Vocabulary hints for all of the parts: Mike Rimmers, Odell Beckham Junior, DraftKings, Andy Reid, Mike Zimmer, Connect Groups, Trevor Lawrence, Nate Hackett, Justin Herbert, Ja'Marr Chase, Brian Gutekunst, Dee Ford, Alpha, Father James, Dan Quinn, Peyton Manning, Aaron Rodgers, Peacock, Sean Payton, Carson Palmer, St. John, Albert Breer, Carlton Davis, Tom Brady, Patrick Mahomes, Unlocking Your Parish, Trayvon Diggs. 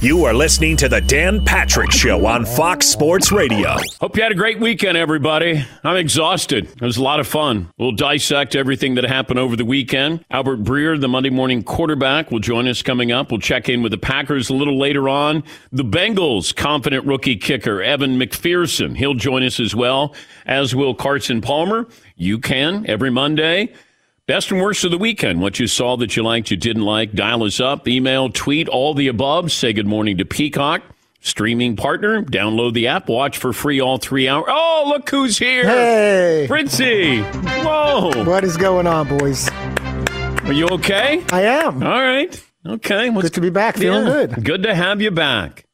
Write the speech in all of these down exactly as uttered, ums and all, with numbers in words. You are listening to the Dan Patrick Show on Fox Sports Radio. Hope you had a great weekend, everybody. I'm exhausted. It was a lot of fun. We'll dissect everything that happened over the weekend. Albert Breer, the Monday morning quarterback, will join us coming up. We'll check in with the Packers a little later on. The Bengals' confident rookie kicker, Evan McPherson, he'll join us as well, as will Carson Palmer. You can every Monday. Best and worst of the weekend, what you saw that you liked, you didn't like. Dial us up, email, tweet, all the above. Say good morning to Peacock, streaming partner. Download the app, watch for free all three hours. Oh, look who's here. Hey. Prinzy. Whoa. What is going on, boys? Are you okay? I am. All right. Okay. What's good to be back. Feeling yeah. good. Good to have you back.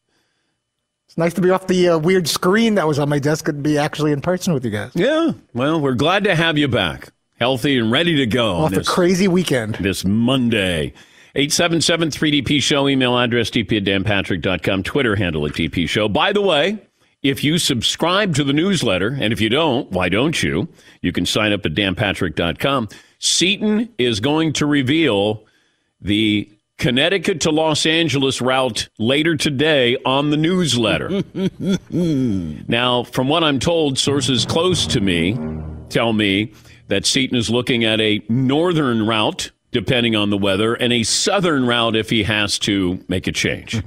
Nice to be off the uh, weird screen that was on my desk and be actually in person with you guys. Yeah. Well, we're glad to have you back. Healthy and ready to go. Off this, a crazy weekend. This Monday. eight seven seven three D P Show. Email address dp at danpatrick dot com. Twitter handle at D P Show. By the way, if you subscribe to the newsletter, and if you don't, why don't you? You can sign up at dan patrick dot com. Seton is going to reveal the Connecticut to Los Angeles route later today on the newsletter. Now, from what I'm told, sources close to me tell me that Seton is looking at a northern route, depending on the weather, and a southern route if he has to make a change.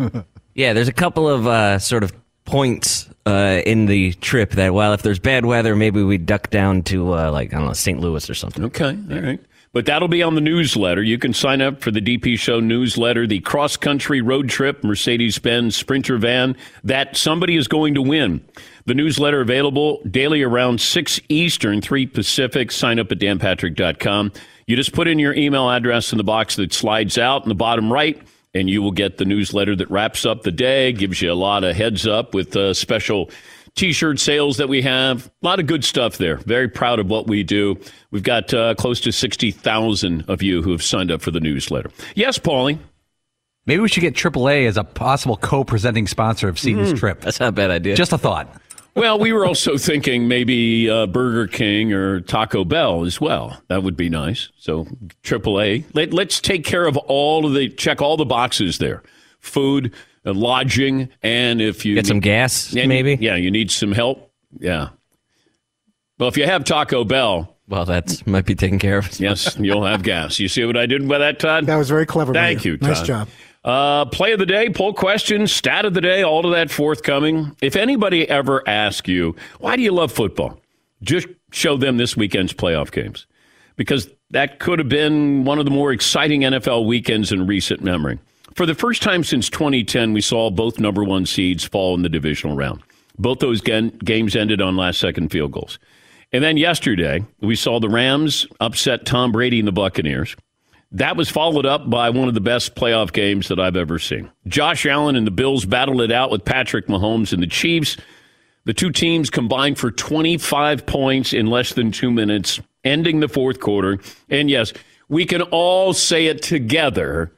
Yeah, there's a couple of uh, sort of points uh, in the trip that, well, if there's bad weather, maybe we duck down to, uh, like, I don't know, Saint Louis or something. Okay, all right. But that'll be on the newsletter. You can sign up for the D P Show newsletter, the cross-country road trip, Mercedes-Benz Sprinter van that somebody is going to win. The newsletter available daily around six Eastern, three Pacific. Sign up at dan patrick dot com. You just put in your email address in the box that slides out in the bottom right, and you will get the newsletter that wraps up the day, gives you a lot of heads up with uh, special T-shirt sales that we have. A lot of good stuff there. Very proud of what we do. We've got uh, close to sixty thousand of you who have signed up for the newsletter. Yes, Paulie? Maybe we should get triple A as a possible co-presenting sponsor of Seton's mm, trip. That's not a bad idea. Just a thought. Well, we were also thinking maybe uh, Burger King or Taco Bell as well. That would be nice. So triple A. Let, let's take care of all of the, check all the boxes there. Food, Uh, lodging, and if you get some need, gas, and, maybe yeah, you need some help. Yeah. Well, if you have Taco Bell, well, that might be taken care of. Yes, you'll have gas. You see what I did with that, Todd? That was very clever. Thank you, you, Todd. Nice job. Uh, play of the day, poll questions, stat of the day, all of that forthcoming. If anybody ever asks you, why do you love football? Just show them this weekend's playoff games, because that could have been one of the more exciting N F L weekends in recent memory. For the first time since twenty ten, we saw both number one seeds fall in the divisional round. Both those ga- games ended on last-second field goals. And then yesterday, we saw the Rams upset Tom Brady and the Buccaneers. That was followed up by one of the best playoff games that I've ever seen. Josh Allen and the Bills battled it out with Patrick Mahomes and the Chiefs. The two teams combined for twenty-five points in less than two minutes, ending the fourth quarter. And yes, we can all say it together.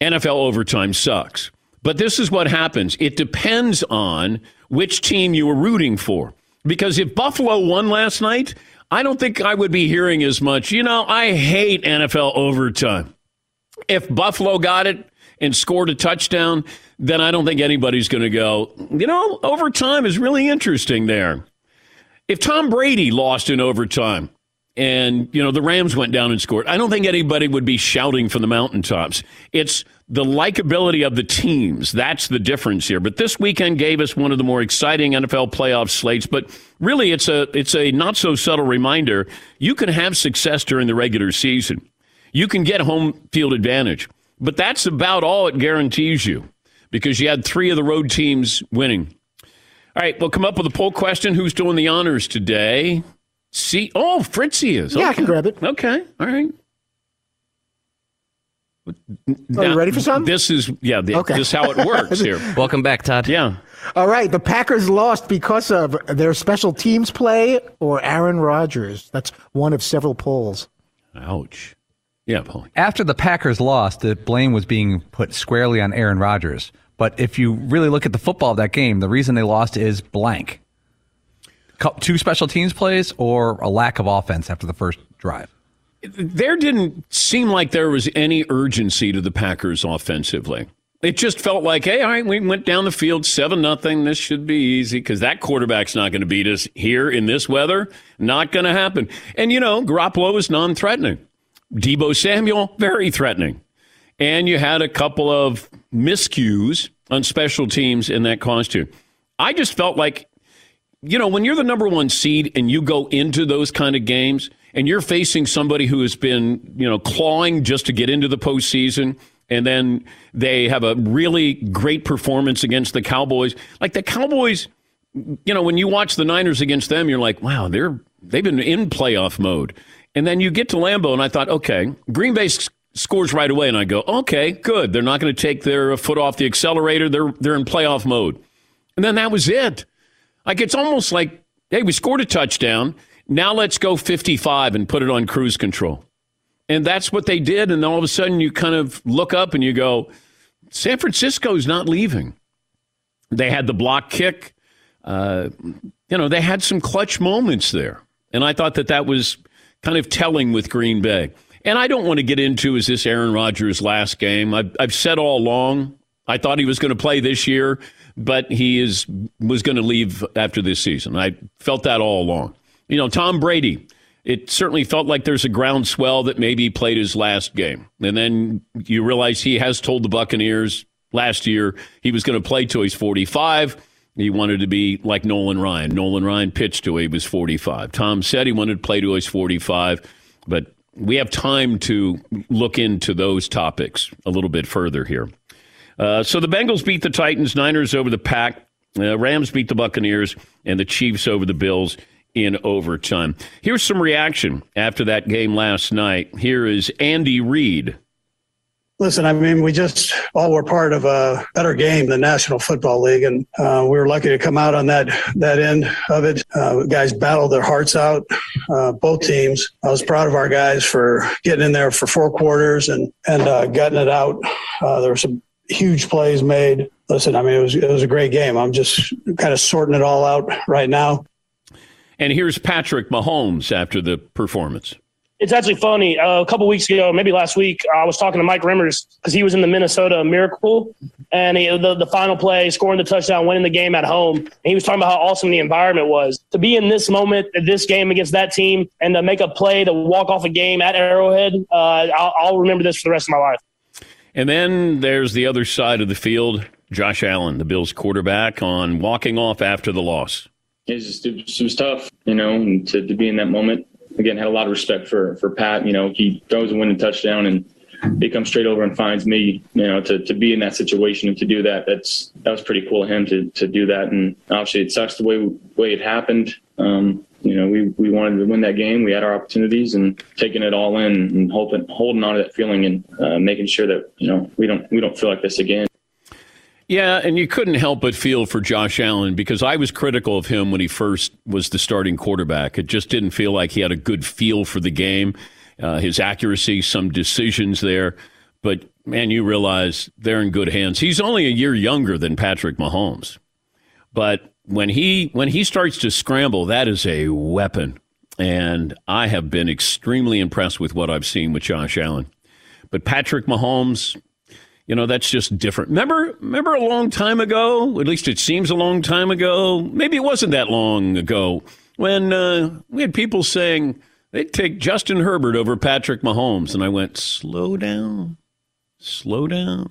N F L overtime sucks. But this is what happens. It depends on which team you were rooting for. Because if Buffalo won last night, I don't think I would be hearing as much. You know, I hate N F L overtime. If Buffalo got it and scored a touchdown, then I don't think anybody's going to go, you know, overtime is really interesting there. If Tom Brady lost in overtime and, you know, the Rams went down and scored, I don't think anybody would be shouting from the mountaintops. It's the likability of the teams. That's the difference here. But this weekend gave us one of the more exciting N F L playoff slates. But really, it's a it's a not so subtle reminder. You can have success during the regular season. You can get home field advantage. But that's about all it guarantees you, because you had three of the road teams winning. All right, we'll come up with a poll question. Who's doing the honors today? See, oh, Fritzy is. Yeah, okay. I can grab it. Okay, all right. Now, Are you ready for something? This is, yeah, the, okay. This is how it works here. Welcome back, Todd. Yeah. All right, the Packers lost because of their special teams play or Aaron Rodgers. That's one of several polls. Ouch. Yeah, Paul. After the Packers lost, the blame was being put squarely on Aaron Rodgers. But if you really look at the football of that game, the reason they lost is blank. Two special teams plays or a lack of offense after the first drive. There didn't seem like there was any urgency to the Packers offensively. It just felt like, hey, all right, we went down the field seven nothing. This should be easy because that quarterback's not going to beat us here in this weather. Not going to happen. And, you know, Garoppolo is non-threatening. Debo Samuel, very threatening. And you had a couple of miscues on special teams, and that cost you. I just felt like, you know, when you're the number one seed and you go into those kind of games and you're facing somebody who has been, you know, clawing just to get into the postseason, and then they have a really great performance against the Cowboys. Like the Cowboys, you know, when you watch the Niners against them, you're like, wow, they're they've been in playoff mode. And then you get to Lambeau, and I thought, okay, Green Bay sc- scores right away, and I go, okay, good. They're not going to take their foot off the accelerator. They're they're in playoff mode. And then that was it. Like, it's almost like, hey, we scored a touchdown. Now let's go fifty-five and put it on cruise control. And that's what they did, and all of a sudden you kind of look up and you go, San Francisco's not leaving. They had the block kick. Uh, you know, they had some clutch moments there. And I thought that that was kind of telling with Green Bay. And I don't want to get into, is this Aaron Rodgers' last game? I've, I've said all along, I thought he was going to play this year, but he is was going to leave after this season. I felt that all along. You know, Tom Brady, it certainly felt like there's a groundswell that maybe he played his last game. And then you realize he has told the Buccaneers last year he was going to play till he's forty-five. He wanted to be like Nolan Ryan. Nolan Ryan pitched till he was forty-five. Tom said he wanted to play till he's forty-five. But we have time to look into those topics a little bit further here. Uh, so the Bengals beat the Titans, Niners over the Pack, uh, Rams beat the Buccaneers, and the Chiefs over the Bills in overtime. Here's some reaction after that game last night. Here is Andy Reid. Listen, I mean, we just all were part of a better game, the National Football League, and uh, we were lucky to come out on that that end of it. Uh, guys battled their hearts out, uh, both teams. I was proud of our guys for getting in there for four quarters and, and uh, gutting it out. Uh, there were some huge plays made. Listen, I mean, it was it was a great game. I'm just kind of sorting it all out right now. And here's Patrick Mahomes after the performance. It's actually funny. Uh, a couple weeks ago, maybe last week, I was talking to Mike Rimmers because he was in the Minnesota Miracle, and he, the, the final play, scoring the touchdown, winning the game at home. And he was talking about how awesome the environment was. To be in this moment, this game against that team, and to make a play, to walk off a game at Arrowhead, uh, I'll, I'll remember this for the rest of my life. And then there's the other side of the field, Josh Allen, the Bills quarterback, on walking off after the loss. It was, just, it was tough, you know, and to, to be in that moment. Again, had a lot of respect for, for Pat. You know, he throws a winning touchdown and he comes straight over and finds me, you know, to, to be in that situation and to do that. That's that was pretty cool of him to, to do that. And obviously it sucks the way way it happened. Um, you know, we, we wanted to win that game. We had our opportunities, and taking it all in and hoping, holding on to that feeling, and uh, making sure that, you know, we don't we don't feel like this again. Yeah, and you couldn't help but feel for Josh Allen, because I was critical of him when he first was the starting quarterback. It just didn't feel like he had a good feel for the game, uh, his accuracy, some decisions there. But, man, you realize they're in good hands. He's only a year younger than Patrick Mahomes. But when he when he starts to scramble, that is a weapon. And I have been extremely impressed with what I've seen with Josh Allen. But Patrick Mahomes, you know, that's just different. Remember, remember a long time ago, at least it seems a long time ago, maybe it wasn't that long ago, when uh, we had people saying they'd take Justin Herbert over Patrick Mahomes. And I went, slow down, slow down.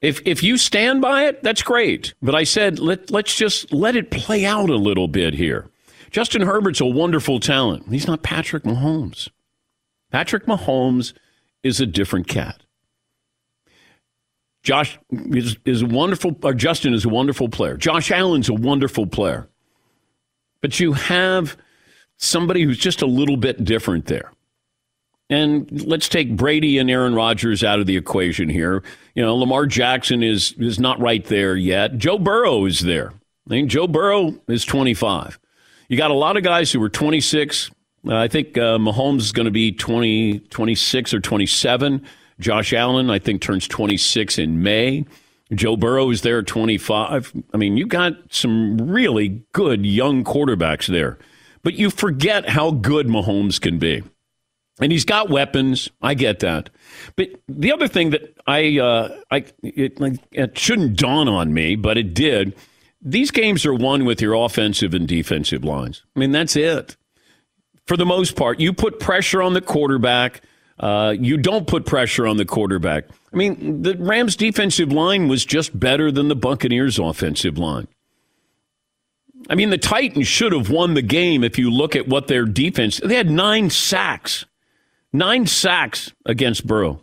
If if you stand by it, that's great. But I said, let, let's just let it play out a little bit here. Justin Herbert's a wonderful talent. He's not Patrick Mahomes. Patrick Mahomes is a different cat. Josh is, is a wonderful, or Justin is a wonderful player. Josh Allen's a wonderful player. But you have somebody who's just a little bit different there. And let's take Brady and Aaron Rodgers out of the equation here. You know, Lamar Jackson is is not right there yet. Joe Burrow is there. I think Joe Burrow is twenty-five. You got a lot of guys who are twenty-six. Uh, I think uh, Mahomes is going to be twenty, twenty-six or twenty-seven. Josh Allen, I think, turns twenty-six in May. Joe Burrow is there at twenty-five. I mean, you got some really good young quarterbacks there. But you forget how good Mahomes can be. And he's got weapons. I get that. But the other thing that I, uh, I it, like, it shouldn't dawn on me, but it did. These games are won with your offensive and defensive lines. I mean, that's it. For the most part, you put pressure on the quarterback. Uh, you don't put pressure on the quarterback. I mean, the Rams' defensive line was just better than the Buccaneers' offensive line. I mean, the Titans should have won the game if you look at what their defense... They had nine sacks. Nine sacks against Burrow.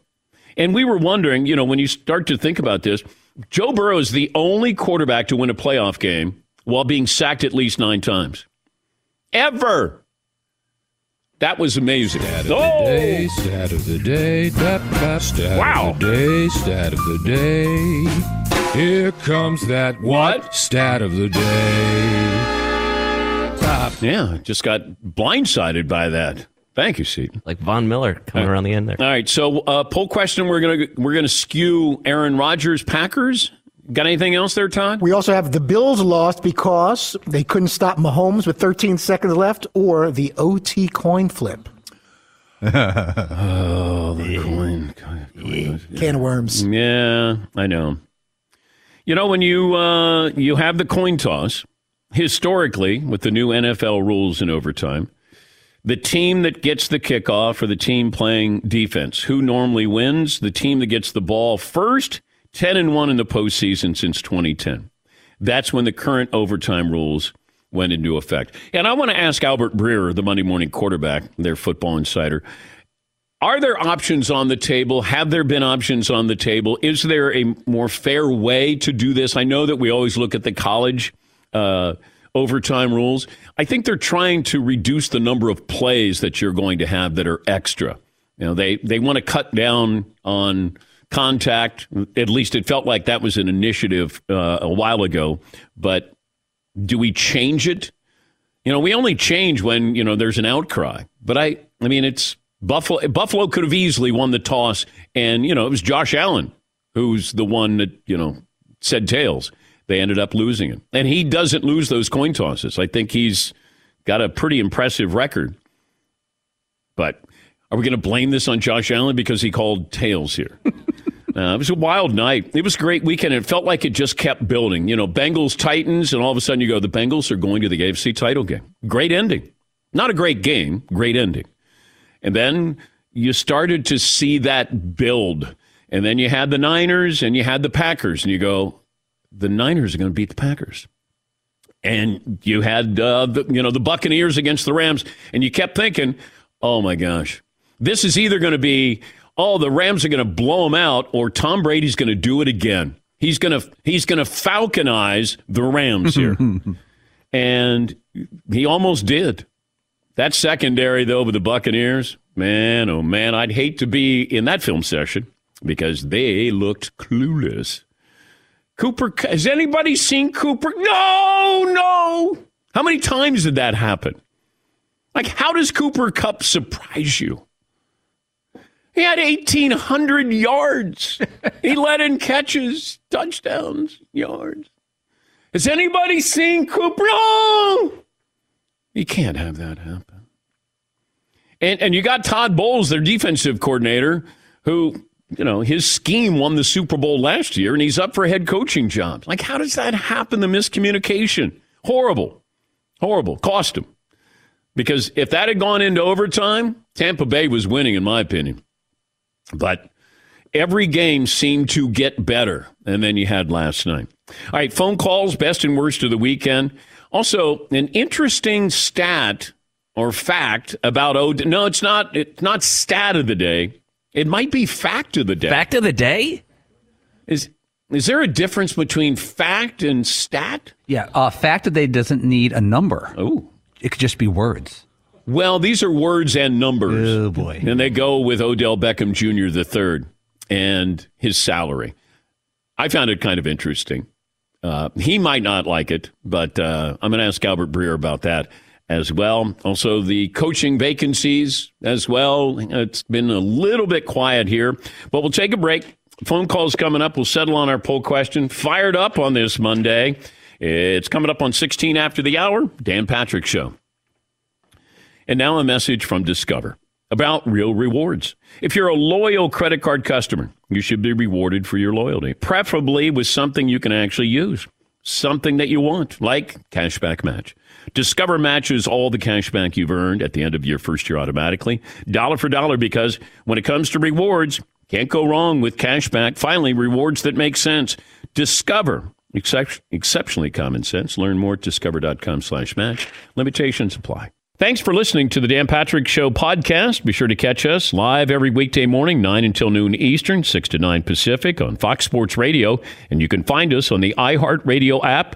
And we were wondering, you know, when you start to think about this, Joe Burrow is the only quarterback to win a playoff game while being sacked at least nine times. Ever. That was amazing. Stat of oh! the day, stat of the day, da, da, stat wow. of the day, stat of the day. Here comes that what? what? Stat of the day. Stop. Yeah, just got blindsided by that. Thank you, Seton. Like Von Miller coming right around the end there. All right, so uh, poll question. We're gonna we're gonna skew Aaron Rodgers, Packers. Got anything else there, Todd? We also have the Bills lost because they couldn't stop Mahomes with thirteen seconds left, or the O T coin flip. oh, the coin, coin can of worms. Yeah, I know. You know, when you uh, you have the coin toss, historically with the new N F L rules in overtime. The team that gets the kickoff, or the team playing defense, who normally wins? The team that gets the ball first, ten and one in the postseason since twenty ten. That's when the current overtime rules went into effect. And I want to ask Albert Breer, the Monday Morning Quarterback, their football insider, are there options on the table? Have there been options on the table? Is there a more fair way to do this? I know that we always look at the college uh overtime rules. I think they're trying to reduce the number of plays that you're going to have that are extra. You know, they, they want to cut down on contact. At least it felt like that was an initiative uh, a while ago. But do we change it? You know, we only change when, you know, there's an outcry. But I, I mean, it's Buffalo. Buffalo could have easily won the toss. And, you know, it was Josh Allen who's the one that, you know, said tails. They ended up losing it. And he doesn't lose those coin tosses. I think he's got a pretty impressive record. But are we going to blame this on Josh Allen because he called tails here? uh, it was a wild night. It was a great weekend. It felt like it just kept building. You know, Bengals, Titans, and all of a sudden you go, the Bengals are going to the A F C title game. Great ending. Not a great game, great ending. And then you started to see that build. And then you had the Niners and you had the Packers. And you go, the Niners are going to beat the Packers. And you had, uh, the, you know, the Buccaneers against the Rams. And you kept thinking, oh, my gosh, this is either going to be, oh, the Rams are going to blow them out, or Tom Brady's going to do it again. He's going to he's going to Falconize the Rams here. and he almost did. That secondary, though, with the Buccaneers, man, oh, man, I'd hate to be in that film session because they looked clueless. Cooper, has anybody seen Cooper? No, no. How many times did that happen? Like, how does Cooper Kupp surprise you? He had eighteen hundred yards. He let in catches, touchdowns, yards. Has anybody seen Cooper? No. You can't have that happen. And and you got Todd Bowles, their defensive coordinator, who, you know, his scheme won the Super Bowl last year, and he's up for head coaching jobs. Like, how does that happen? The miscommunication. Horrible. Horrible. Cost him. Because if that had gone into overtime, Tampa Bay was winning, in my opinion. But every game seemed to get better, and then you had last night. All right, phone calls, best and worst of the weekend. Also, an interesting stat or fact about Od. No, it's not. It's not stat of the day. It might be fact of the day. Fact of the day? Is is there a difference between fact and stat? Yeah, uh, fact of the day doesn't need a number. Oh. It could just be words. Well, these are words and numbers. Oh, boy. And they go with Odell Beckham Junior the third and his salary. I found it kind of interesting. Uh, he might not like it, but uh, I'm going to ask Albert Breer about that as well. Also, the coaching vacancies as well. It's been a little bit quiet here, but we'll take a break. Phone calls coming up. We'll settle on our poll question. Fired up on this Monday. It's coming up on sixteen after the hour, Dan Patrick Show. And now a message from Discover about real rewards. If you're a loyal credit card customer, you should be rewarded for your loyalty, preferably with something you can actually use, something that you want, like Cashback Match. Discover matches all the cash back you've earned at the end of your first year automatically, dollar for dollar, because when it comes to rewards, can't go wrong with cash back. Finally, rewards that make sense. Discover. Except, exceptionally common sense. Learn more at discover.com slash match. Limitations apply. Thanks for listening to the Dan Patrick Show podcast. Be sure to catch us live every weekday morning, nine until noon Eastern, six to nine Pacific on Fox Sports Radio. And you can find us on the iHeartRadio app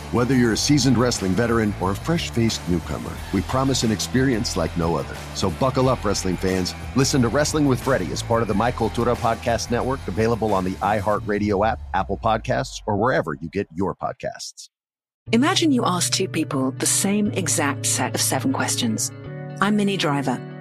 Whether you're a seasoned wrestling veteran or a fresh-faced newcomer, we promise an experience like no other. So buckle up, wrestling fans. Listen to Wrestling with Freddie as part of the My Cultura Podcast Network, available on the iHeartRadio app, Apple Podcasts, or wherever you get your podcasts. Imagine you ask two people the same exact set of seven questions. I'm Minnie Driver,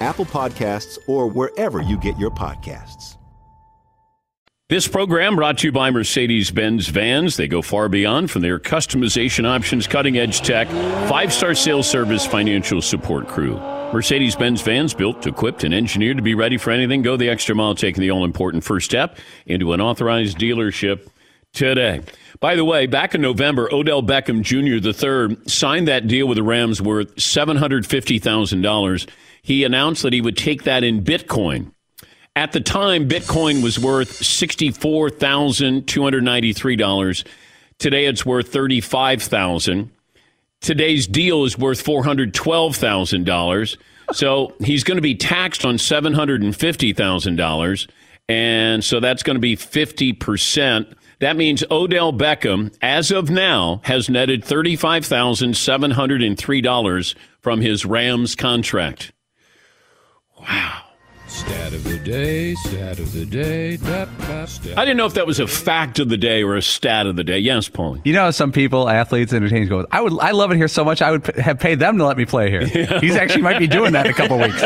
Apple Podcasts, or wherever you get your podcasts. This program brought to you by Mercedes-Benz Vans. They go far beyond from their customization options, cutting-edge tech, five-star sales service, financial support crew. Mercedes-Benz Vans, built, equipped, and engineered to be ready for anything. Go the extra mile, taking the all-important first step into an authorized dealership today. By the way, back in November, Odell Beckham Junior the third signed that deal with the Rams worth seven hundred fifty thousand dollars. He announced that he would take that in Bitcoin. At the time, Bitcoin was worth sixty-four thousand two hundred ninety-three dollars. Today, it's worth thirty-five thousand dollars. Today's deal is worth four hundred twelve thousand dollars. So he's going to be taxed on seven hundred fifty thousand dollars. And so that's going to be fifty percent. That means Odell Beckham, as of now, has netted thirty-five thousand seven hundred three dollars from his Rams contract. Wow. Stat of the day, stat of the day. Da, da, stat. I didn't know if that was a fact of the day or a stat of the day. Yes, Paul. You know, some people, athletes, entertainers, go, I would, I love it here so much, I would p- have paid them to let me play here. Yeah. He's actually might be doing that in a couple weeks.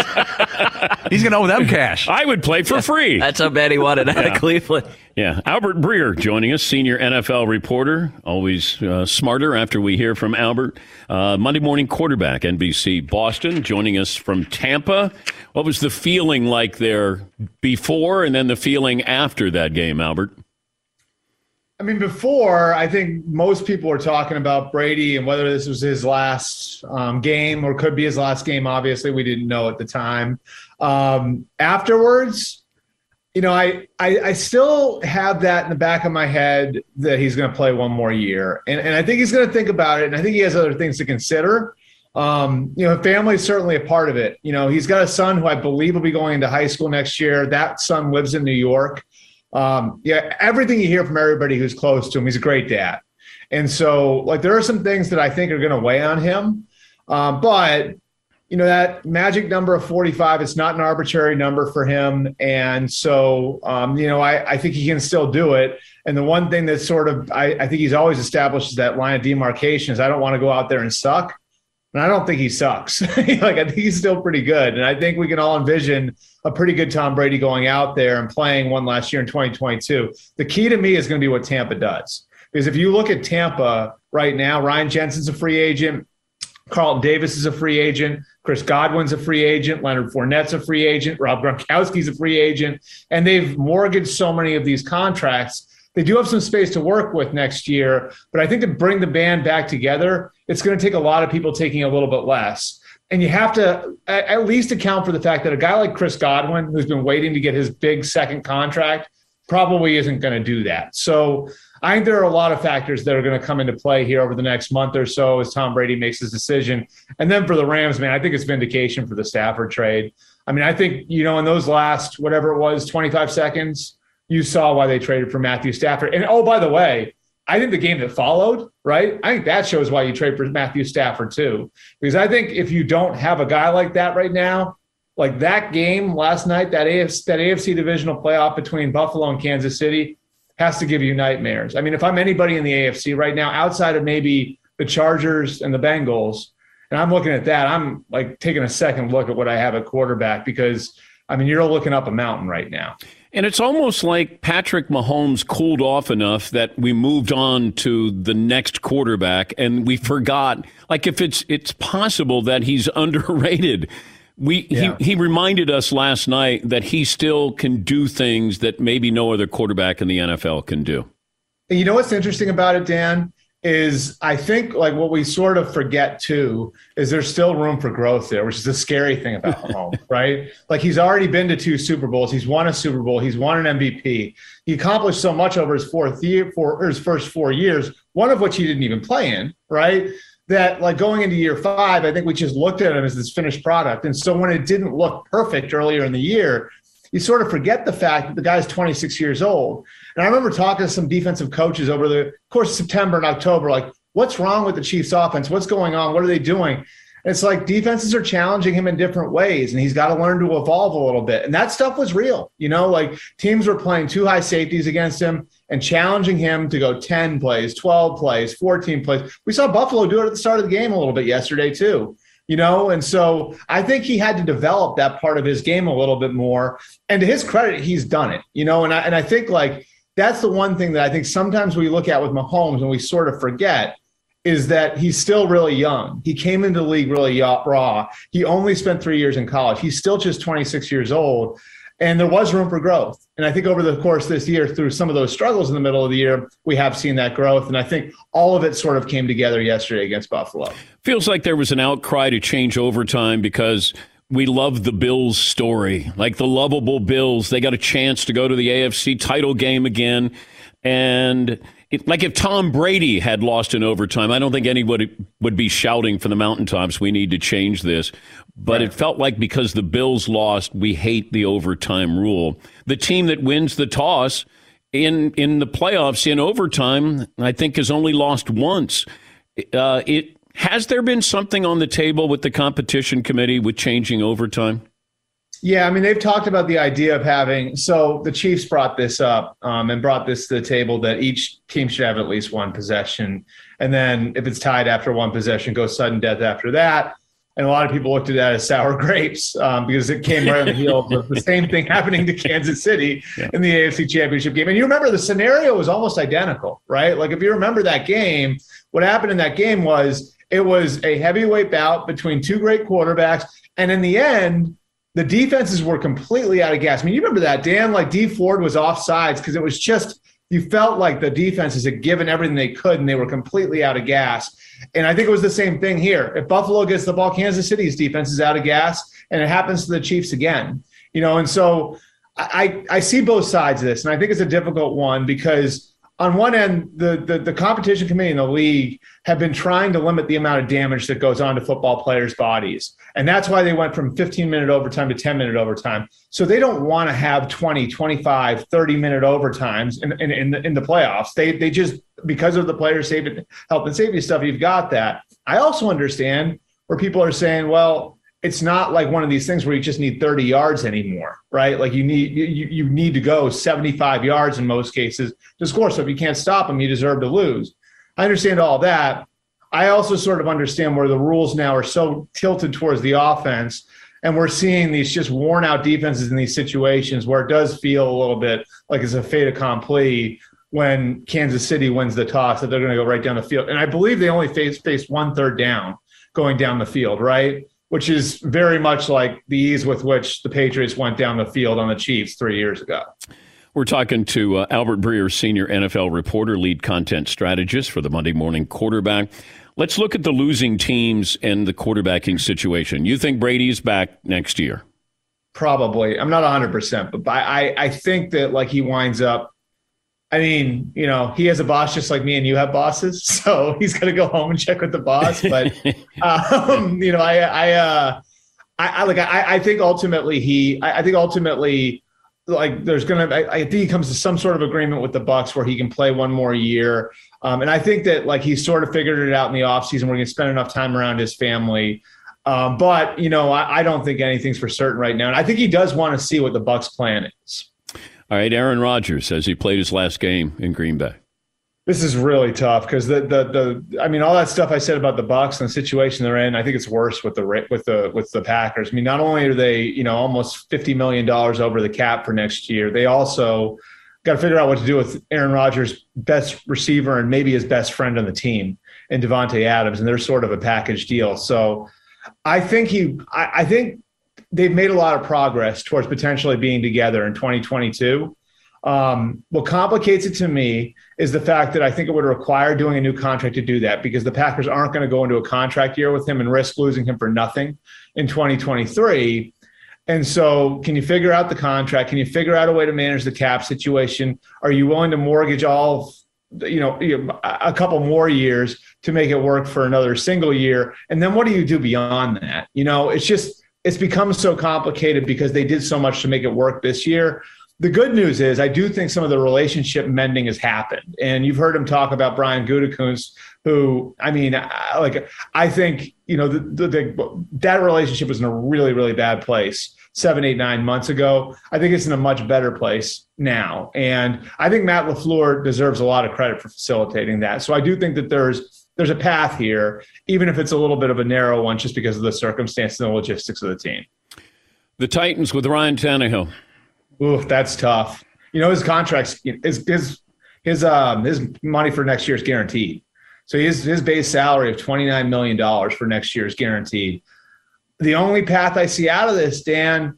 He's going to owe them cash. I would play for free. That's how bad he wanted out yeah. of Cleveland. Yeah. Albert Breer joining us, senior N F L reporter. Always uh, smarter after we hear from Albert. Uh, Monday morning quarterback, N B C Boston, joining us from Tampa. What was the feeling like there before and then the feeling after that game, Albert? I mean, before, I think most people were talking about Brady and whether this was his last um, game or could be his last game. Obviously, we didn't know at the time. Um, afterwards, you know, I, I I still have that in the back of my head that he's going to play one more year. And, and I think he's going to think about it, and I think he has other things to consider. Um, you know, family is certainly a part of it. You know, he's got a son who I believe will be going into high school next year. That son lives in New York. Um, yeah, everything you hear from everybody who's close to him, he's a great dad. And so, like, there are some things that I think are going to weigh on him. Uh, but, you know, that magic number of forty-five, it's not an arbitrary number for him. And so, um, you know, I, I think he can still do it. And the one thing that sort of, I, I think he's always established is that line of demarcation is I don't want to go out there and suck. And I don't think he sucks. Like, I think he's still pretty good. And I think we can all envision a pretty good Tom Brady going out there and playing one last year in twenty twenty-two. The key to me is going to be what Tampa does. Because if you look at Tampa right now, Ryan Jensen's a free agent. Carlton Davis is a free agent. Chris Godwin's a free agent. Leonard Fournette's a free agent. Rob Gronkowski's a free agent. And they've mortgaged so many of these contracts. They do have some space to work with next year, but I think to bring the band back together, it's going to take a lot of people taking a little bit less. And you have to at least account for the fact that a guy like Chris Godwin, who's been waiting to get his big second contract, probably isn't going to do that. So I think there are a lot of factors that are going to come into play here over the next month or so as Tom Brady makes his decision. And then for the Rams, man, I think it's vindication for the Stafford trade. I mean, I think, you know, in those last, whatever it was, twenty-five seconds, you saw why they traded for Matthew Stafford. And, oh, by the way, I think the game that followed, right, I think that shows why you trade for Matthew Stafford too. Because I think if you don't have a guy like that right now, like that game last night, that A F C, that A F C divisional playoff between Buffalo and Kansas City has to give you nightmares. I mean, if I'm anybody in the A F C right now, outside of maybe the Chargers and the Bengals, and I'm looking at that, I'm like taking a second look at what I have at quarterback because – I mean, you're looking up a mountain right now. And it's almost like Patrick Mahomes cooled off enough that we moved on to the next quarterback and we forgot. Like, if it's it's possible that he's underrated. We yeah. he, he reminded us last night that he still can do things that maybe no other quarterback in the N F L can do. And you know what's interesting about it, Dan, is I think like what we sort of forget too is there's still room for growth there, which is the scary thing about Mahomes, right? Like, he's already been to two Super Bowls. He's won a Super Bowl. He's won an M V P. He accomplished so much over his fourth year, for his first four years, one of which he didn't even play in, right? That like going into year five, I think we just looked at him as this finished product. And so when it didn't look perfect earlier in the year, you sort of forget the fact that the guy's twenty-six years old. And I remember talking to some defensive coaches over the course of September and October, like, what's wrong with the Chiefs offense? What's going on? What are they doing? And it's like defenses are challenging him in different ways, and he's got to learn to evolve a little bit. And that stuff was real. You know, like teams were playing two high safeties against him and challenging him to go ten plays, twelve plays, fourteen plays. We saw Buffalo do it at the start of the game a little bit yesterday too. You know, and so I think he had to develop that part of his game a little bit more. And to his credit, he's done it, you know, and I, and I think like that's the one thing that I think sometimes we look at with Mahomes and we sort of forget is that he's still really young. He came into the league really raw. He only spent three years in college. He's still just twenty-six years old. And there was room for growth. And I think over the course of this year, through some of those struggles in the middle of the year, we have seen that growth. And I think all of it sort of came together yesterday against Buffalo. Feels like there was an outcry to change overtime because we love the Bills story. Like the lovable Bills, they got a chance to go to the A F C title game again. And it, like if Tom Brady had lost in overtime, I don't think anybody would be shouting from the mountaintops, we need to change this. But it felt like because the Bills lost, we hate the overtime rule. The team that wins the toss in in the playoffs in overtime, I think, has only lost once. Uh, it has there been something on the table with the competition committee with changing overtime? Yeah, I mean, they've talked about the idea of having – so the Chiefs brought this up um, and brought this to the table that each team should have at least one possession. And then if it's tied after one possession, go sudden death after that. And a lot of people looked at that as sour grapes um, because it came right on the heels of the same thing happening to Kansas City yeah. in the A F C Championship game. And you remember the scenario was almost identical, right? Like if you remember that game, what happened in that game was it was a heavyweight bout between two great quarterbacks. And in the end, the defenses were completely out of gas. I mean, you remember that, Dan, like Dee Ford was offsides because it was just, you felt like the defenses had given everything they could and they were completely out of gas. And I think it was the same thing here. If Buffalo gets the ball, Kansas City's defense is out of gas and it happens to the Chiefs again, you know? And so I, I see both sides of this. And I think it's a difficult one because on one end, the, the, the competition committee and the league have been trying to limit the amount of damage that goes on to football players' bodies. And that's why they went from fifteen-minute overtime to ten-minute overtime. So they don't want to have twenty, twenty-five, thirty-minute overtimes in, in, in, the, in the playoffs. They they just, because of the player safety, health and safety stuff, you've got that. I also understand where people are saying, well, it's not like one of these things where you just need thirty yards anymore, right? Like you need you, you need to go seventy-five yards in most cases to score. So if you can't stop them, you deserve to lose. I understand all that. I also sort of understand where the rules now are so tilted towards the offense, and we're seeing these just worn out defenses in these situations where it does feel a little bit like it's a fait accompli when Kansas City wins the toss that they're going to go right down the field. And I believe they only face, face one third down going down the field, right? Which is very much like the ease with which the Patriots went down the field on the Chiefs three years ago. We're talking to uh, Albert Breer, senior N F L reporter, lead content strategist for the Monday Morning Quarterback. Let's look at the losing teams and the quarterbacking situation. You think Brady's back next year? Probably. I'm not one hundred percent, but I, I think that like he winds up, I mean, you know, he has a boss just like me and you have bosses, so he's going to go home and check with the boss. But, um, you know, I, I, uh, I, I like, I, I think ultimately he, I, I think ultimately like there's going to, I think he comes to some sort of agreement with the Bucs where he can play one more year. Um, and I think that like, he sort of figured it out in the offseason where he can spend enough time around his family. Um, but you know, I, I don't think anything's for certain right now. And I think he does want to see what the Bucs plan is. All right. Aaron Rodgers says he played his last game in Green Bay. This is really tough because the, the the I mean, all that stuff I said about the Bucs and the situation they're in, I think it's worse with the with the with the Packers. I mean, not only are they, you know, almost fifty million dollars over the cap for next year, they also got to figure out what to do with Aaron Rodgers' best receiver and maybe his best friend on the team and Devontae Adams, and they're sort of a package deal. So I think he I, I think they've made a lot of progress towards potentially being together in twenty twenty-two. Um, what complicates it to me is the fact that I think it would require doing a new contract to do that, because the Packers aren't going to go into a contract year with him and risk losing him for nothing in twenty twenty-three. And so can you figure out the contract? Can you figure out a way to manage the cap situation? Are you willing to mortgage all, you know, a couple more years to make it work for another single year? And then what do you do beyond that? You know, it's just, it's become so complicated because they did so much to make it work this year. The good news is I do think some of the relationship mending has happened. And you've heard him talk about Brian Gutekunst, who, I mean, I, like, I think, you know, the, the, the, that relationship was in a really, really bad place seven, eight, nine months ago. I think it's in a much better place now. And I think Matt LaFleur deserves a lot of credit for facilitating that. So I do think that there's, there's a path here, even if it's a little bit of a narrow one, just because of the circumstances and the logistics of the team. The Titans with Ryan Tannehill. Ooh, that's tough. You know, his contracts, his his his um his money for next year is guaranteed. So his his base salary of twenty-nine million dollars for next year is guaranteed. The only path I see out of this, Dan,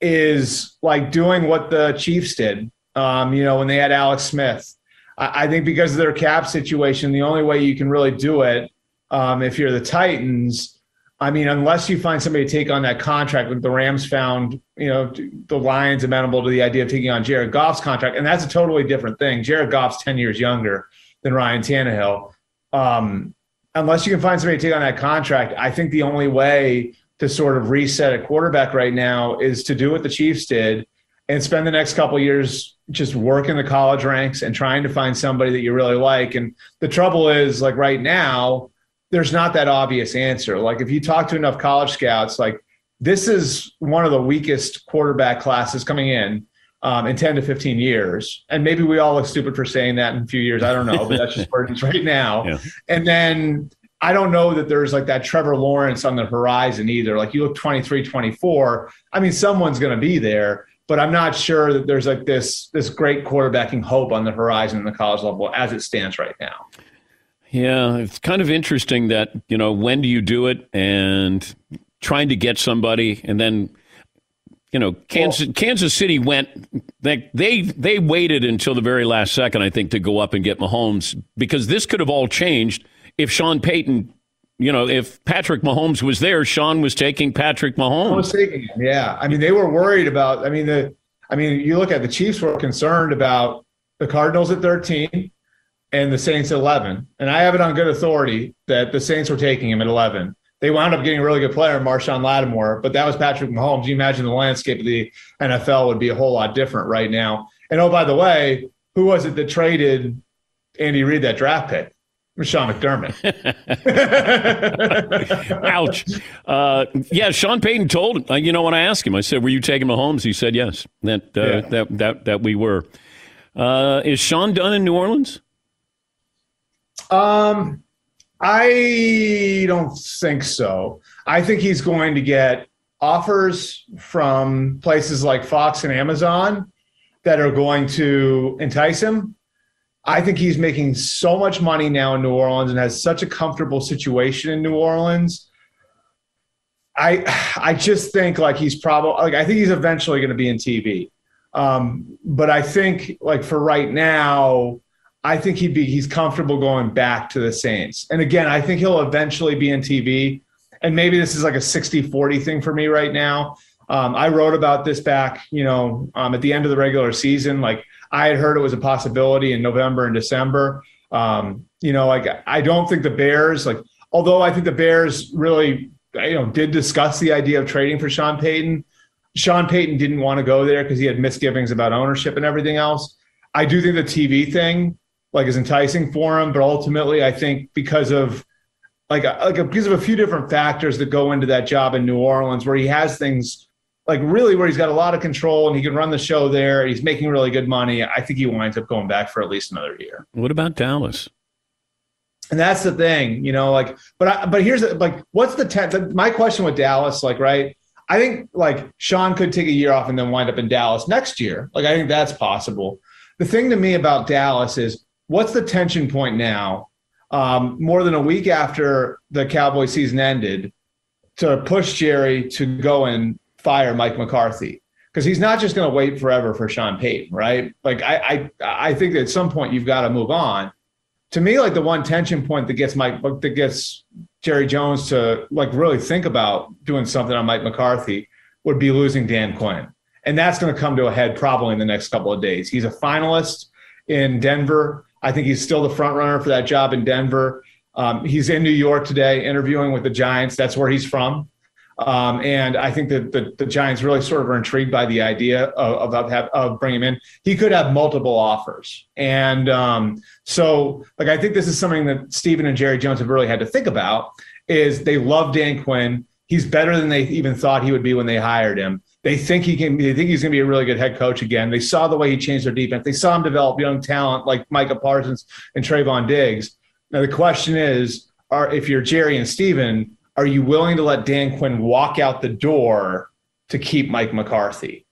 is like doing what the Chiefs did. Um, you know, when they had Alex Smith, I, I think because of their cap situation, the only way you can really do it, um, if you're the Titans. I mean, unless you find somebody to take on that contract, like the Rams found, you know, the Lions amenable to the idea of taking on Jared Goff's contract. And that's a totally different thing. Jared Goff's ten years younger than Ryan Tannehill. Um, unless you can find somebody to take on that contract, I think the only way to sort of reset a quarterback right now is to do what the Chiefs did and spend the next couple of years just working the college ranks and trying to find somebody that you really like. And the trouble is, like, right now, there's not that obvious answer. Like, if you talk to enough college scouts, like, this is one of the weakest quarterback classes coming in um, in ten to fifteen years. And maybe we all look stupid for saying that in a few years. I don't know, but that's just where it is right now. Yeah. And then I don't know that there's like that Trevor Lawrence on the horizon either. Like, you look twenty-three, twenty-four. I mean, someone's going to be there, but I'm not sure that there's like this, this great quarterbacking hope on the horizon in the college level as it stands right now. Yeah, it's kind of interesting that, you know, when do you do it and trying to get somebody, and then, you know, Kansas, well, Kansas City went, they, they they waited until the very last second, I think, to go up and get Mahomes, because this could have all changed if Sean Payton, you know, if Patrick Mahomes was there, Sean was taking Patrick Mahomes. I was taking him, yeah. I mean, they were worried about, I mean, the, I mean, you look at the Chiefs were concerned about the Cardinals at thirteen. And the Saints at eleven. And I have it on good authority that the Saints were taking him at eleven. They wound up getting a really good player, Marshawn Lattimore, but that was Patrick Mahomes. You imagine the landscape of the N F L would be a whole lot different right now. And, oh, by the way, who was it that traded Andy Reid that draft pick? It was Sean McDermott. Ouch. Uh, yeah, Sean Payton told, uh, you know, when I asked him, I said, were you taking Mahomes? He said, yes, that uh, yeah. that, that, that we were. Uh, is Sean done in New Orleans? Um, I don't think so. I think he's going to get offers from places like Fox and Amazon that are going to entice him. I think he's making so much money now in New Orleans and has such a comfortable situation in New Orleans. I, I just think like he's probably, like, I think he's eventually going to be in T V. Um, but I think like for right now, I think he'd be, he's comfortable going back to the Saints. And again, I think he'll eventually be in T V. And maybe this is like a sixty forty thing for me right now. Um, I wrote about this back, you know, um, at the end of the regular season. Like, I had heard it was a possibility in November and December. Um, you know, like, I don't think the Bears, like, although I think the Bears really, you know, did discuss the idea of trading for Sean Payton. Sean Payton didn't want to go there because he had misgivings about ownership and everything else. I do think the T V thing, like, is enticing for him, but ultimately I think because of like, like because of a few different factors that go into that job in New Orleans, where he has things like really where he's got a lot of control and he can run the show there. He's making really good money. I think he winds up going back for at least another year. What about Dallas? And that's the thing, you know, like, but, I, but here's like, what's the tenth? My question with Dallas, like, right. I think like Sean could take a year off and then wind up in Dallas next year. Like, I think that's possible. The thing to me about Dallas is what's the tension point now? Um, more than a week after the Cowboy season ended, to push Jerry to go and fire Mike McCarthy, because he's not just going to wait forever for Sean Payton, right? Like I, I, I think that at some point you've got to move on. To me, like the one tension point that gets Mike, that gets Jerry Jones to like really think about doing something on Mike McCarthy would be losing Dan Quinn, and that's going to come to a head probably in the next couple of days. He's a finalist in Denver. I think he's still the front runner for that job in Denver. Um, he's in New York today interviewing with the Giants. That's where he's from. Um, and I think that the, the Giants really sort of are intrigued by the idea of, of, have, of bringing him in. He could have multiple offers. And um, so like, I think this is something that Steven and Jerry Jones have really had to think about is they love Dan Quinn. He's better than they even thought he would be when they hired him. They think he can. They think he's going to be a really good head coach again. They saw the way he changed their defense. They saw him develop young talent like Micah Parsons and Trayvon Diggs. Now the question is, are if you're Jerry and Steven, are you willing to let Dan Quinn walk out the door to keep Mike McCarthy?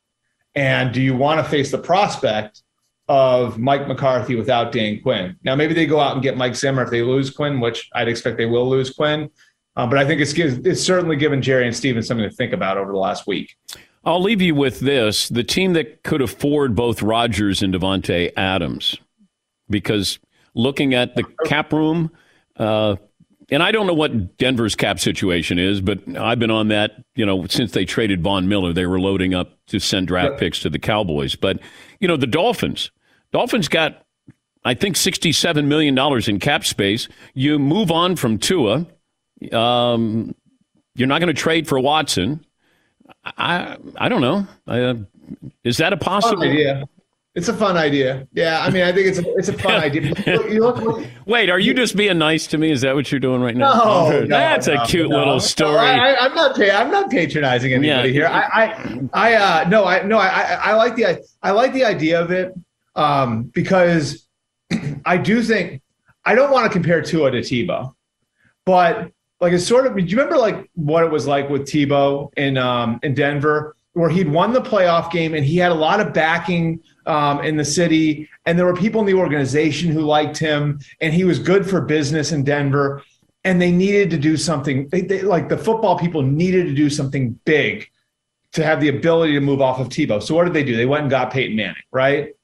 And do you want to face the prospect of Mike McCarthy without Dan Quinn? Now maybe they go out and get Mike Zimmer if they lose Quinn, which I'd expect they will lose Quinn. Uh, but I think it's it's certainly given Jerry and Steven something to think about over the last week. I'll leave you with this. The team that could afford both Rodgers and Devontae Adams, because looking at the cap room, uh, and I don't know what Denver's cap situation is, but I've been on that, you know, since they traded Von Miller, they were loading up to send draft picks to the Cowboys. But, you know, the Dolphins, Dolphins got, I think, sixty-seven million dollars in cap space. You move on from Tua. Um, you're not going to trade for Watson. I I don't know. I, uh, is that a possible fun idea? It's a fun idea. Yeah, I mean, I think it's a, it's a fun idea. You look, you look, Wait, are you just being nice to me? Is that what you're doing right now? No, oh, that's no, a cute no, little story. No, I, I'm not. I'm not patronizing anybody yeah. here. I I, I uh, no, I no, I, I I like the I like the idea of it um, because I do think I don't want to compare Tua to Tebow, but. Like it's sort of, do you remember like what it was like with Tebow in um, in Denver, where he'd won the playoff game and he had a lot of backing um, in the city, and there were people in the organization who liked him, and he was good for business in Denver, and they needed to do something. They, they like the football people needed to do something big to have the ability to move off of Tebow. So what did they do? They went and got Peyton Manning, right?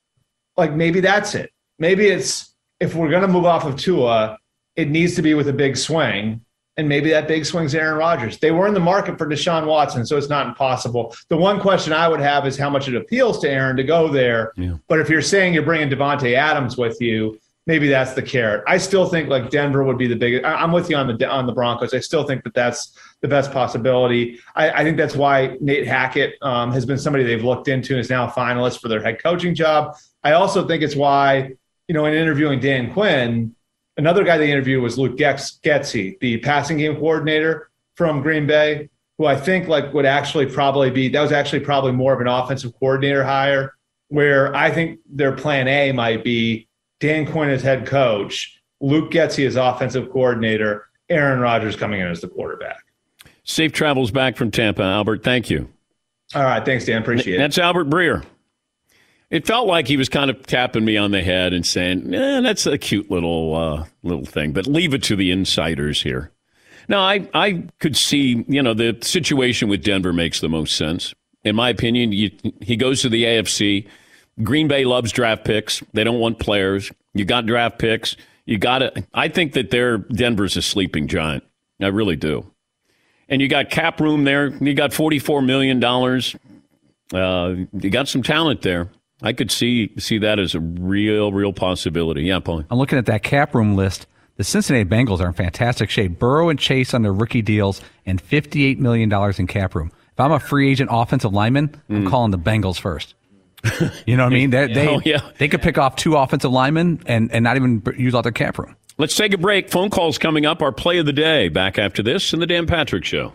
Like maybe that's it. Maybe it's if we're gonna move off of Tua, it needs to be with a big swing. And maybe that big swing's Aaron Rodgers. They were in the market for Deshaun Watson, so it's not impossible. The one question I would have is how much it appeals to Aaron to go there. Yeah. But if you're saying you're bringing Devontae Adams with you, maybe that's the carrot. I still think like Denver would be the biggest. I'm with you on the on the Broncos. I still think that that's the best possibility. I, I think that's why Nate Hackett um, has been somebody they've looked into and is now a finalist for their head coaching job. I also think it's why, you know, in interviewing Dan Quinn, another guy they interviewed was Luke Getsy, the passing game coordinator from Green Bay, who I think like would actually probably be, that was actually probably more of an offensive coordinator hire, where I think their plan A might be Dan Quinn as head coach, Luke Getsy as offensive coordinator, Aaron Rodgers coming in as the quarterback. Safe travels back from Tampa, Albert. Thank you. All right. Thanks, Dan. Appreciate it. That's Albert Breer. It felt like he was kind of tapping me on the head and saying, eh, that's a cute little uh, little thing, but leave it to the insiders here. Now, I, I could see, you know, the situation with Denver makes the most sense. In my opinion, you, he goes to the A F C. Green Bay loves draft picks. They don't want players. You got draft picks. You got to. I think that they're Denver's a sleeping giant. I really do. And you got cap room there. You got forty-four million dollars. Uh, you got some talent there. I could see see that as a real, real possibility. Yeah, Paul. I'm looking at that cap room list. The Cincinnati Bengals are in fantastic shape. Burrow and Chase on their rookie deals and fifty-eight million dollars in cap room. If I'm a free agent offensive lineman, mm. I'm calling the Bengals first. You know what I mean? They, they, oh, yeah. they could pick off two offensive linemen and, and not even use all their cap room. Let's take a break. Phone calls coming up. Our play of the day back after this in the Dan Patrick Show.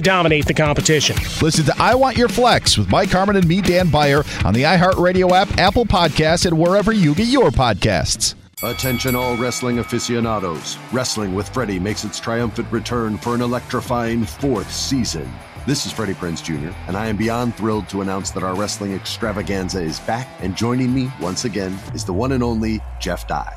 dominate the competition. Listen to I Want Your Flex with Mike Harmon and me, Dan Byer, on the iHeartRadio app, Apple Podcasts, and wherever you get your podcasts. Attention all wrestling aficionados. Wrestling with Freddie makes its triumphant return for an electrifying fourth season. This is Freddie Prinze Junior, and I am beyond thrilled to announce that our wrestling extravaganza is back, and joining me once again is the one and only Jeff Dye.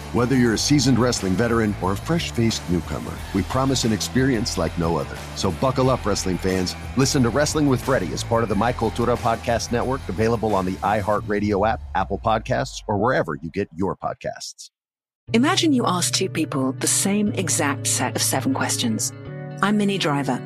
Whether you're a seasoned wrestling veteran or a fresh-faced newcomer, we promise an experience like no other. So buckle up, wrestling fans. Listen to Wrestling with Freddie as part of the My Cultura Podcast Network, available on the iHeartRadio app, Apple Podcasts, or wherever you get your podcasts. Imagine you ask two people the same exact set of seven questions. I'm Minnie Driver,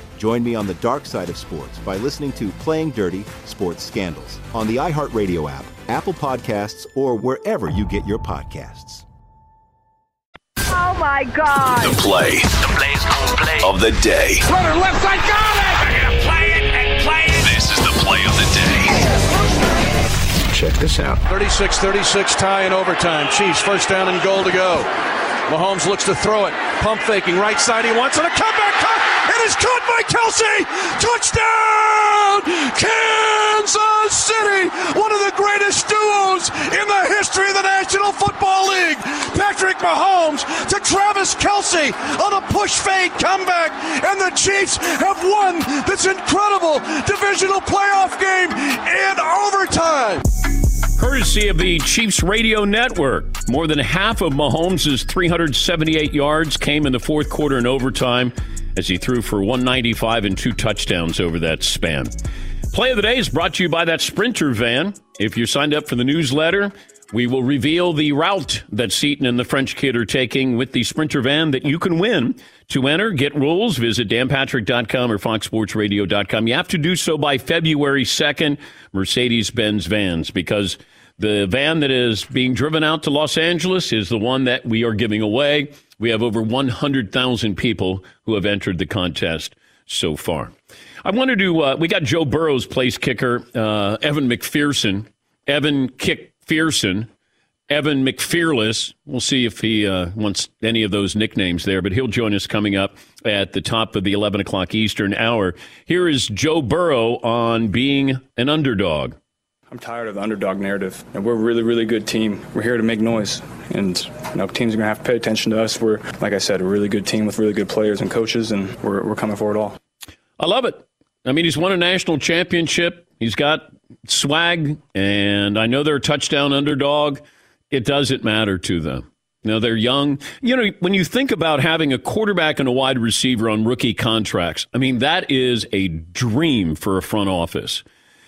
Join me on the dark side of sports by listening to Playing Dirty: Sports Scandals on the iHeartRadio app, Apple Podcasts, or wherever you get your podcasts. Oh, my God. The play. The play's gonna play. Of the day. Runner left side, got it! We're gonna play it and play it. This is the play of the day. Check this out. thirty-six thirty-six tie in overtime. Chiefs first down and goal to go. Mahomes looks to throw it. Pump faking right side. He wants it. A comeback. Cut. It is caught by Kelsey. Touchdown, Kansas City. One of the greatest duos in the history of the National Football League. Patrick Mahomes to Travis Kelsey on a push fade comeback. And the Chiefs have won this incredible divisional playoff game in overtime. Courtesy of the Chiefs Radio Network, more than half of Mahomes' three hundred seventy-eight yards came in the fourth quarter in overtime as he threw for one ninety-five and two touchdowns over that span. Play of the Day is brought to you by that Sprinter van. If you're signed up for the newsletter, We will reveal the route that Seton and the French Kid are taking with the Sprinter van that you can win. To enter, get rules, visit dan patrick dot com or fox sports radio dot com. You have to do so by February second, Mercedes-Benz vans, because the van that is being driven out to Los Angeles is the one that we are giving away. We have over one hundred thousand people who have entered the contest so far. I wanted to, uh, we got Joe Burrow's place kicker, uh, Evan McPherson, Evan Kick. McPherson, Evan McPherless. We'll see if he uh, wants any of those nicknames there, but he'll join us coming up at the top of the eleven o'clock Eastern hour. Here is Joe Burrow on being an underdog. I'm tired of the underdog narrative, and we're a really, really good team. We're here to make noise, and you know, teams are going to have to pay attention to us. We're, like I said, a really good team with really good players and coaches, and we're, we're coming for it all. I love it. I mean, he's won a national championship. He's got swag, and I know they're a touchdown underdog. It doesn't matter to them. You know, they're young. You know, when you think about having a quarterback and a wide receiver on rookie contracts, I mean, that is a dream for a front office.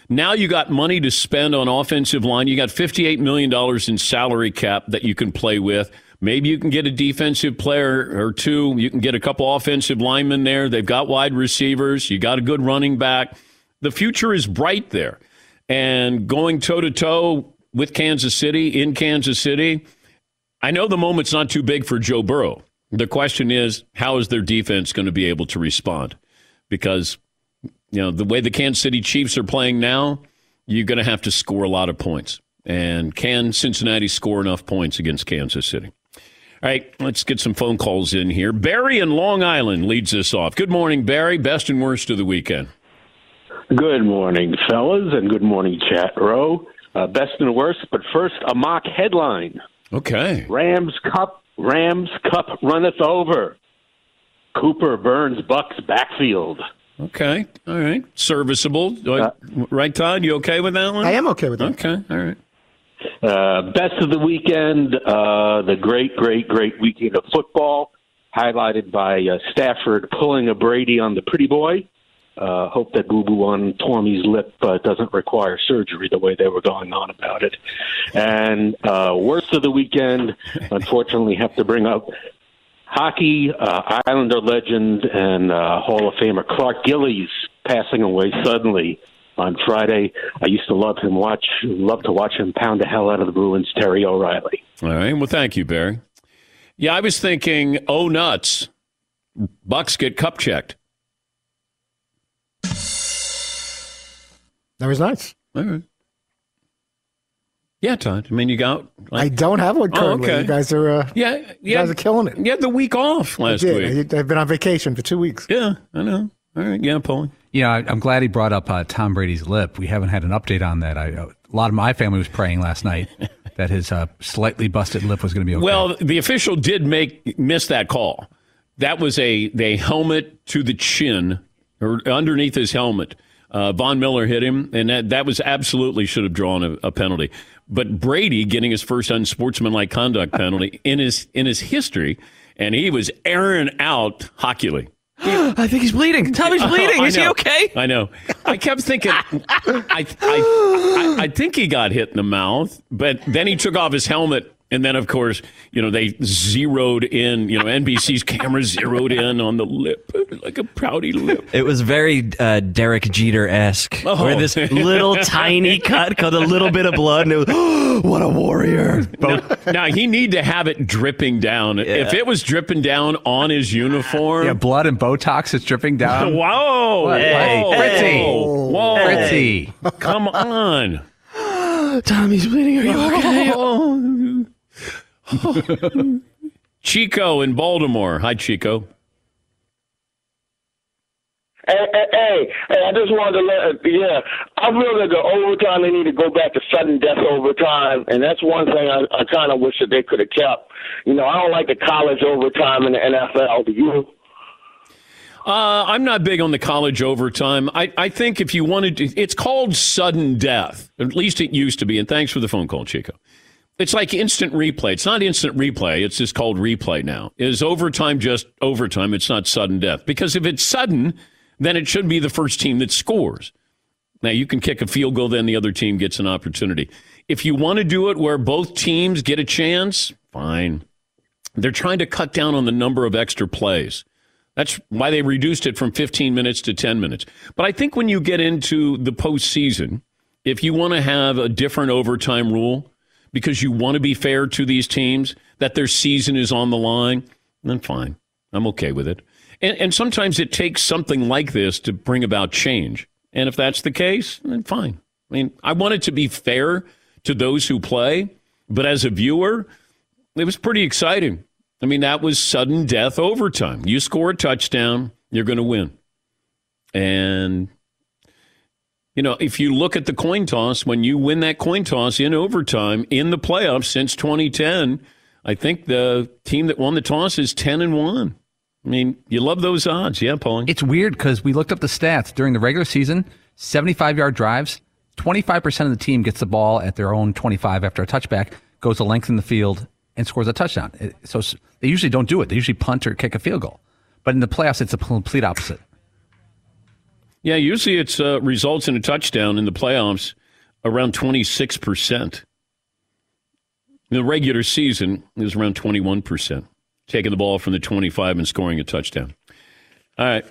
Now you got money to spend on offensive line. You got fifty-eight million dollars in salary cap that you can play with. Maybe you can get a defensive player or two. You can get a couple offensive linemen there. They've got wide receivers. You got a good running back. The future is bright there. And going toe-to-toe with Kansas City, in Kansas City, I know the moment's not too big for Joe Burrow. The question is, how is their defense going to be able to respond? Because, you know, the way the Kansas City Chiefs are playing now, you're going to have to score a lot of points. And can Cincinnati score enough points against Kansas City? All right, let's get some phone calls in here. Barry in Long Island leads us off. Good morning, Barry. Best and worst of the weekend. Good morning, fellas, and good morning, chat row. Uh, best and worst, but first, a mock headline. Okay. Rams Cup, Rams Cup runneth over. Cooper burns Bucks backfield. Okay. All right. Serviceable. Uh, right, Todd? You okay with that one? I am okay with that. Okay. All right. Uh, best of the weekend, uh, the great, great, great weekend of football, highlighted by uh, Stafford pulling a Brady on the pretty boy. Uh, hope that boo-boo on Tommy's lip uh, doesn't require surgery the way they were going on about it. And uh, worst of the weekend, unfortunately, have to bring up hockey, uh, Islander legend, and uh, Hall of Famer Clark Gillies passing away suddenly on Friday. I used to love him. Watch, love to watch him pound the hell out of the Bruins, Terry O'Reilly. All right. Well, thank you, Barry. Yeah, I was thinking, oh, nuts. Bucks get cup checked. That was nice. All right. Yeah, Todd. I mean, you got... Like, I don't have one currently. Oh, okay. You guys are uh, yeah, yeah, you guys are killing it. You had the week off last I did. week. I've been on vacation for two weeks. Yeah, I know. All right. Yeah, Paulie. Yeah, I'm glad he brought up uh, Tom Brady's lip. We haven't had an update on that. I, a lot of my family was praying last night that his uh, slightly busted lip was going to be okay. Well, the official did make miss that call. That was a, a helmet to the chin, or underneath his helmet. Uh, Von Miller hit him, and that, that was absolutely should have drawn a, a penalty. But Brady getting his first unsportsmanlike conduct penalty in his in his history, and he was airing out Hockley. I think he's bleeding. Tommy's bleeding. Is he okay? I know. I kept thinking, I, I, I, I think he got hit in the mouth, but then he took off his helmet. And then, of course, you know, they zeroed in, you know, N B C's camera zeroed in on the lip, like a proudy lip. It was very uh, Derek Jeter-esque, oh. where this little tiny cut called a little bit of blood, and it was, oh, what a warrior. Now, now, he need to have it dripping down. Yeah. If it was dripping down on his uniform. Yeah, blood and Botox is dripping down. Whoa. Whoa. Hey. Whoa. Hey. Whoa. Hey. Come on. Tommy's bleeding. Are you okay? Oh. Chico in Baltimore. Hi, Chico. Hey, hey, hey, hey, I just wanted to let, yeah, I feel that the overtime, they need to go back to sudden death overtime, and that's one thing I, I kind of wish that they could have kept. You know, I don't like the college overtime in the N F L. Do you? Uh, I'm not big on the college overtime. I, I think if you wanted to, it's called sudden death. At least it used to be, and thanks for the phone call, Chico. It's like instant replay. It's not instant replay. It's just called replay now. Is overtime just overtime? It's not sudden death. Because if it's sudden, then it should be the first team that scores. Now, you can kick a field goal, then the other team gets an opportunity. If you want to do it where both teams get a chance, fine. They're trying to cut down on the number of extra plays. That's why they reduced it from fifteen minutes to ten minutes. But I think when you get into the postseason, if you want to have a different overtime rule because you want to be fair to these teams, that their season is on the line, then fine. I'm okay with it. And, and sometimes it takes something like this to bring about change. And if that's the case, then fine. I mean, I want it to be fair to those who play, but as a viewer, it was pretty exciting. I mean, that was sudden death overtime. You score a touchdown, you're going to win. And, you know, if you look at the coin toss, when you win that coin toss in overtime in the playoffs since twenty ten, I think the team that won the toss is ten and one. I mean, you love those odds. Yeah, Paulie. It's weird because we looked up the stats during the regular season, seventy-five yard drives, twenty-five percent of the team gets the ball at their own twenty-five after a touchback, goes to lengthen the field, and scores a touchdown. So they usually don't do it. They usually punt or kick a field goal. But in the playoffs, it's the complete opposite. Yeah, usually it's uh, results in a touchdown in the playoffs around twenty-six percent. The regular season is around twenty-one percent. Taking the ball from the twenty-five and scoring a touchdown. All right.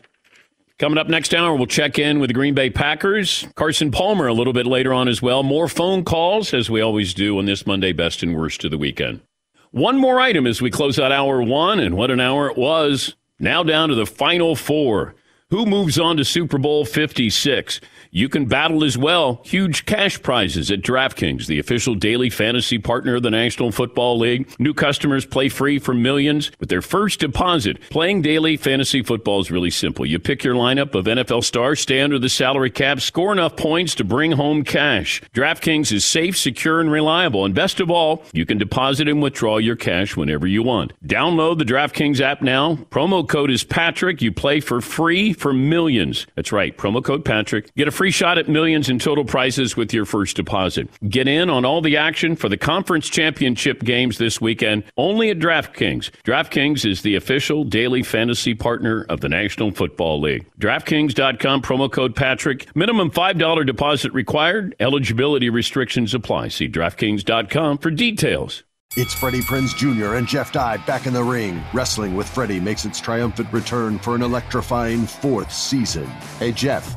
Coming up next hour, we'll check in with the Green Bay Packers. Carson Palmer a little bit later on as well. More phone calls, as we always do on this Monday, Best and Worst of the Weekend. One more item as we close out hour one, and what an hour it was. Now down to the final four. Who moves on to Super Bowl fifty-six? You can battle as well. Huge cash prizes at DraftKings, the official daily fantasy partner of the National Football League. New customers play free for millions with their first deposit. Playing daily fantasy football is really simple. You pick your lineup of N F L stars, stay under the salary cap, score enough points to bring home cash. DraftKings is safe, secure, and reliable. And best of all, you can deposit and withdraw your cash whenever you want. Download the DraftKings app now. Promo code is Patrick. You play for free for millions. That's right. Promo code Patrick. Get a free Free shot at millions in total prizes with your first deposit. Get in on all the action for the conference championship games this weekend only at DraftKings. DraftKings is the official daily fantasy partner of the National Football League. DraftKings dot com, promo code Patrick. Minimum five dollars deposit required. Eligibility restrictions apply. See DraftKings dot com for details. It's Freddie Prinze Junior and Jeff Dye back in the ring. Wrestling with Freddie makes its triumphant return for an electrifying fourth season. Hey, Jeff.